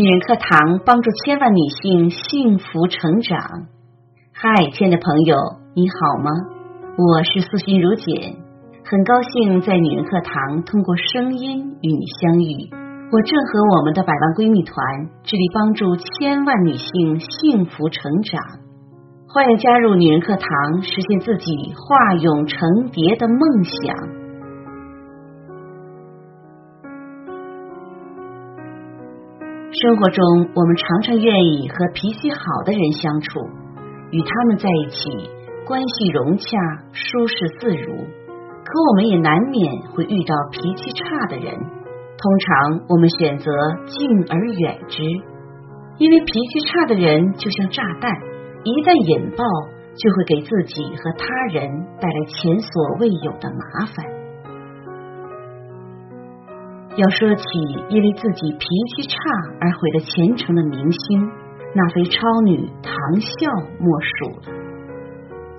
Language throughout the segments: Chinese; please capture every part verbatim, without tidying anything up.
女人课堂帮助千万女性幸福成长。嗨，亲爱的朋友，你好吗？我是苏心如姐，很高兴在女人课堂通过声音与你相遇。我正和我们的百万闺蜜团致力帮助千万女性幸福成长。欢迎加入女人课堂，实现自己化蛹成蝶的梦想。生活中，我们常常愿意和脾气好的人相处，与他们在一起，关系融洽，舒适自如。可我们也难免会遇到脾气差的人，通常我们选择敬而远之，因为脾气差的人就像炸弹，一旦引爆，就会给自己和他人带来前所未有的麻烦。要说起因为自己脾气差而毁了前程的明星，那非超女唐笑莫属了。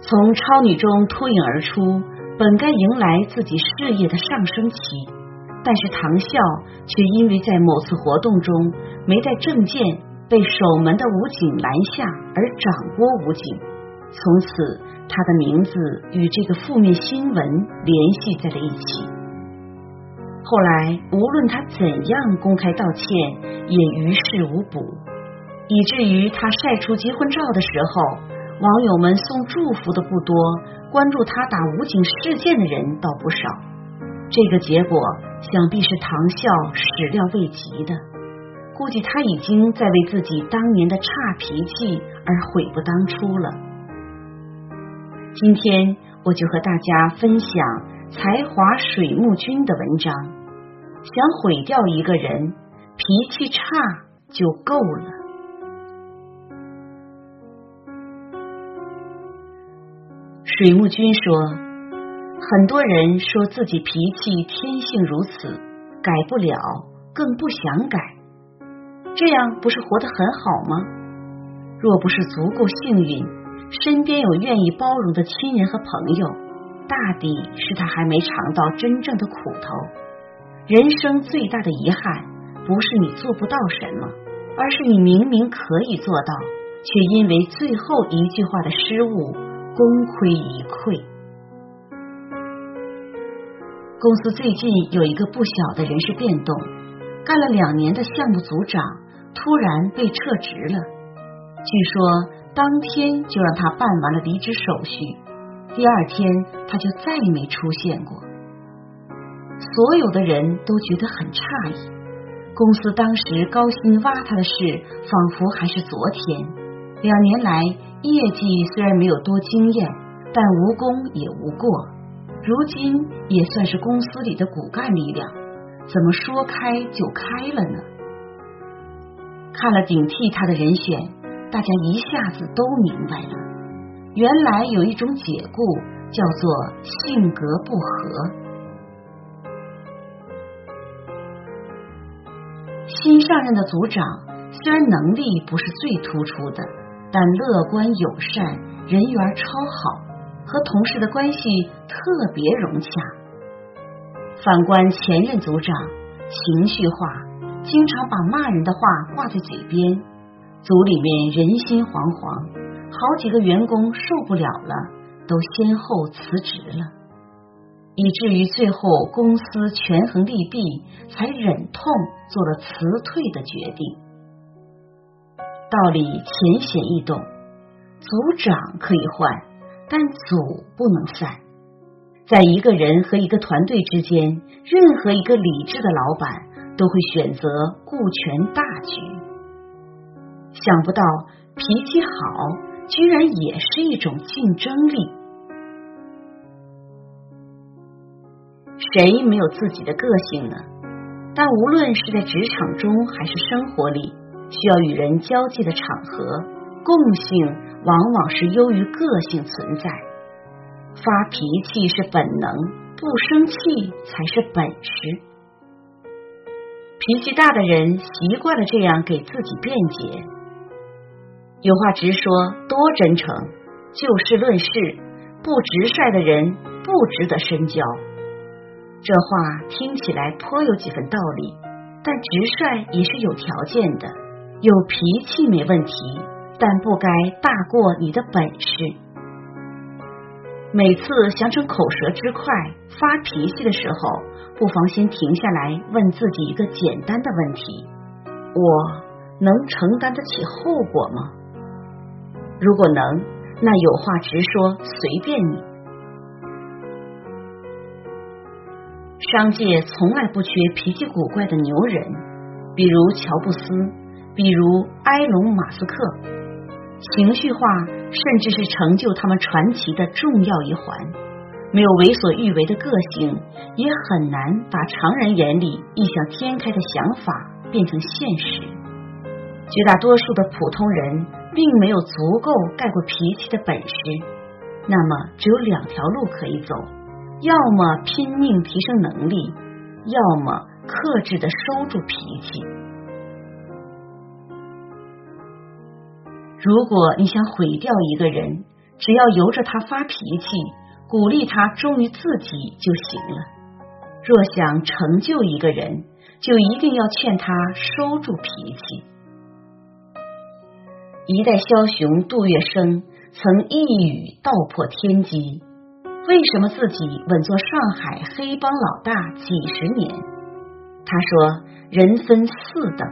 从超女中脱颖而出，本该迎来自己事业的上升期，但是唐笑却因为在某次活动中没带证件，被守门的武警拦下而掌掴武警，从此她的名字与这个负面新闻联系在了一起。后来无论他怎样公开道歉，也于事无补，以至于他晒出结婚照的时候，网友们送祝福的不多，关注他打武警事件的人倒不少。这个结果想必是唐笑始料未及的，估计他已经在为自己当年的差脾气而悔不当初了。今天我就和大家分享才华水木君的文章，想毁掉一个人，脾气差就够了。水木君说，很多人说自己脾气天性如此，改不了，更不想改，这样不是活得很好吗？若不是足够幸运，身边有愿意包容的亲人和朋友，大抵是他还没尝到真正的苦头。人生最大的遗憾，不是你做不到什么，而是你明明可以做到，却因为最后一句话的失误，功亏一篑。公司最近有一个不小的人事变动，干了两年的项目组长突然被撤职了，据说当天就让他办完了离职手续，第二天他就再没出现过。所有的人都觉得很诧异，公司当时高薪挖他的事仿佛还是昨天。两年来业绩虽然没有多惊艳，但无功也无过，如今也算是公司里的骨干力量，怎么说开就开了呢？看了顶替他的人选，大家一下子都明白了，原来有一种解雇叫做性格不合。新上任的组长虽然能力不是最突出的，但乐观友善，人缘超好，和同事的关系特别融洽。反观前任组长，情绪化，经常把骂人的话挂在嘴边，组里面人心惶惶，好几个员工受不了了，都先后辞职了，以至于最后公司权衡利弊，才忍痛做了辞退的决定。道理浅显易懂，组长可以换，但组不能散。在一个人和一个团队之间，任何一个理智的老板都会选择顾全大局。想不到脾气好居然也是一种竞争力。谁没有自己的个性呢？但无论是在职场中还是生活里，需要与人交际的场合，共性往往是优于个性存在。发脾气是本能，不生气才是本事。脾气大的人习惯了这样给自己辩解，有话直说，多真诚，就事论事，不直率的人不值得深交。这话听起来颇有几分道理，但直率也是有条件的，有脾气没问题，但不该大过你的本事。每次想逞口舌之快发脾气的时候，不妨先停下来问自己一个简单的问题：我能承担得起后果吗？如果能，那有话直说，随便你。商界从来不缺脾气古怪的牛人，比如乔布斯，比如埃隆·马斯克。情绪化甚至是成就他们传奇的重要一环，没有为所欲为的个性，也很难把常人眼里异想天开的想法变成现实。绝大多数的普通人并没有足够盖过脾气的本事，那么只有两条路可以走，要么拼命提升能力，要么克制地收住脾气。如果你想毁掉一个人，只要由着他发脾气，鼓励他忠于自己就行了。若想成就一个人，就一定要劝他收住脾气。一代枭雄杜月笙曾一语道破天机，为什么自己稳坐上海黑帮老大几十年？他说，人分四等，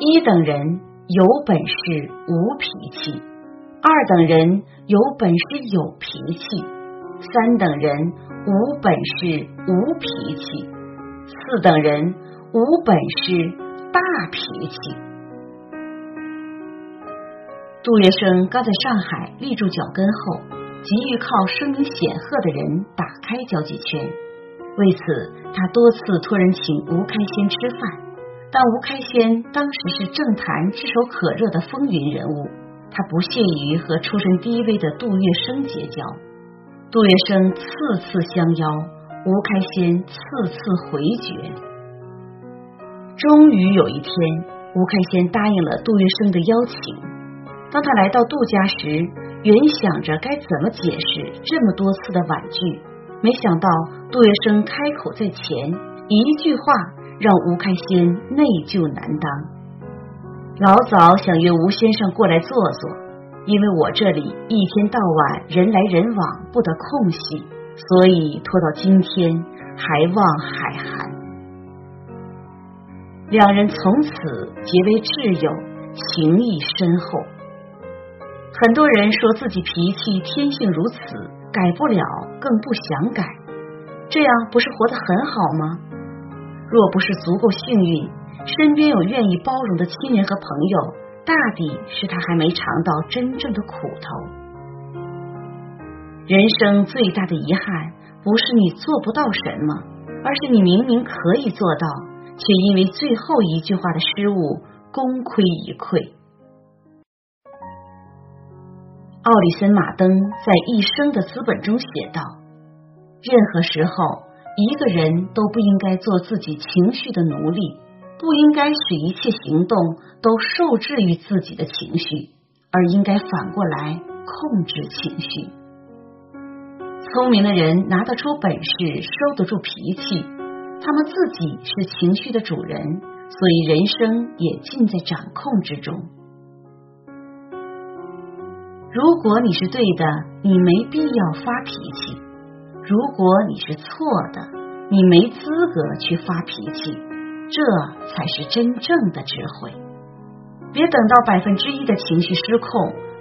一等人有本事无脾气，二等人有本事有脾气，三等人无本事无脾气，四等人无本事大脾气。杜月笙刚在上海立住脚跟后，急于靠声名显赫的人打开交际圈，为此他多次托人请吴开先吃饭，但吴开先当时是政坛炙手可热的风云人物，他不屑于和出身低微的杜月笙结交。杜月笙次次相邀，吴开先次次回绝。终于有一天，吴开先答应了杜月笙的邀请。当他来到杜家时，原想着该怎么解释这么多次的婉拒，没想到杜月笙开口在前，一句话让吴开先内疚难当。老早想约吴先生过来坐坐，因为我这里一天到晚人来人往不得空隙，所以拖到今天，还望海涵。两人从此结为挚友，情谊深厚。很多人说自己脾气天性如此，改不了，更不想改，这样不是活得很好吗？若不是足够幸运，身边有愿意包容的亲人和朋友，大抵是他还没尝到真正的苦头。人生最大的遗憾，不是你做不到什么，而是你明明可以做到，却因为最后一句话的失误，功亏一篑。奥里森·马登在《一生的资本》中写道，任何时候一个人都不应该做自己情绪的奴隶，不应该使一切行动都受制于自己的情绪，而应该反过来控制情绪。聪明的人拿得出本事，收得住脾气，他们自己是情绪的主人，所以人生也尽在掌控之中。如果你是对的，你没必要发脾气；如果你是错的，你没资格去发脾气。这才是真正的智慧。别等到百分之一的情绪失控，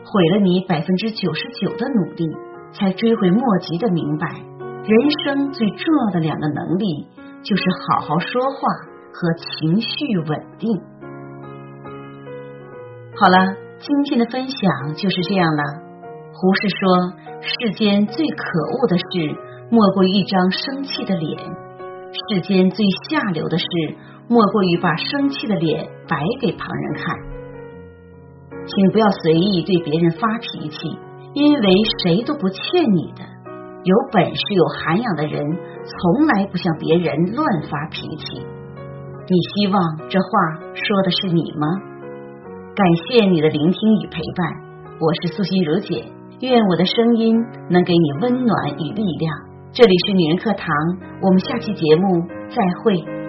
毁了你百分之九十九的努力，才追悔莫及的明白，人生最重要的两个能力，就是好好说话和情绪稳定。好了，今天的分享就是这样了。胡适说，世间最可恶的事，莫过于一张生气的脸；世间最下流的事，莫过于把生气的脸摆给旁人看。请不要随意对别人发脾气，因为谁都不欠你的。有本事有涵养的人，从来不向别人乱发脾气。你希望这话说的是你吗？感谢你的聆听与陪伴，我是素心如姐，愿我的声音能给你温暖与力量。这里是女人课堂，我们下期节目再会。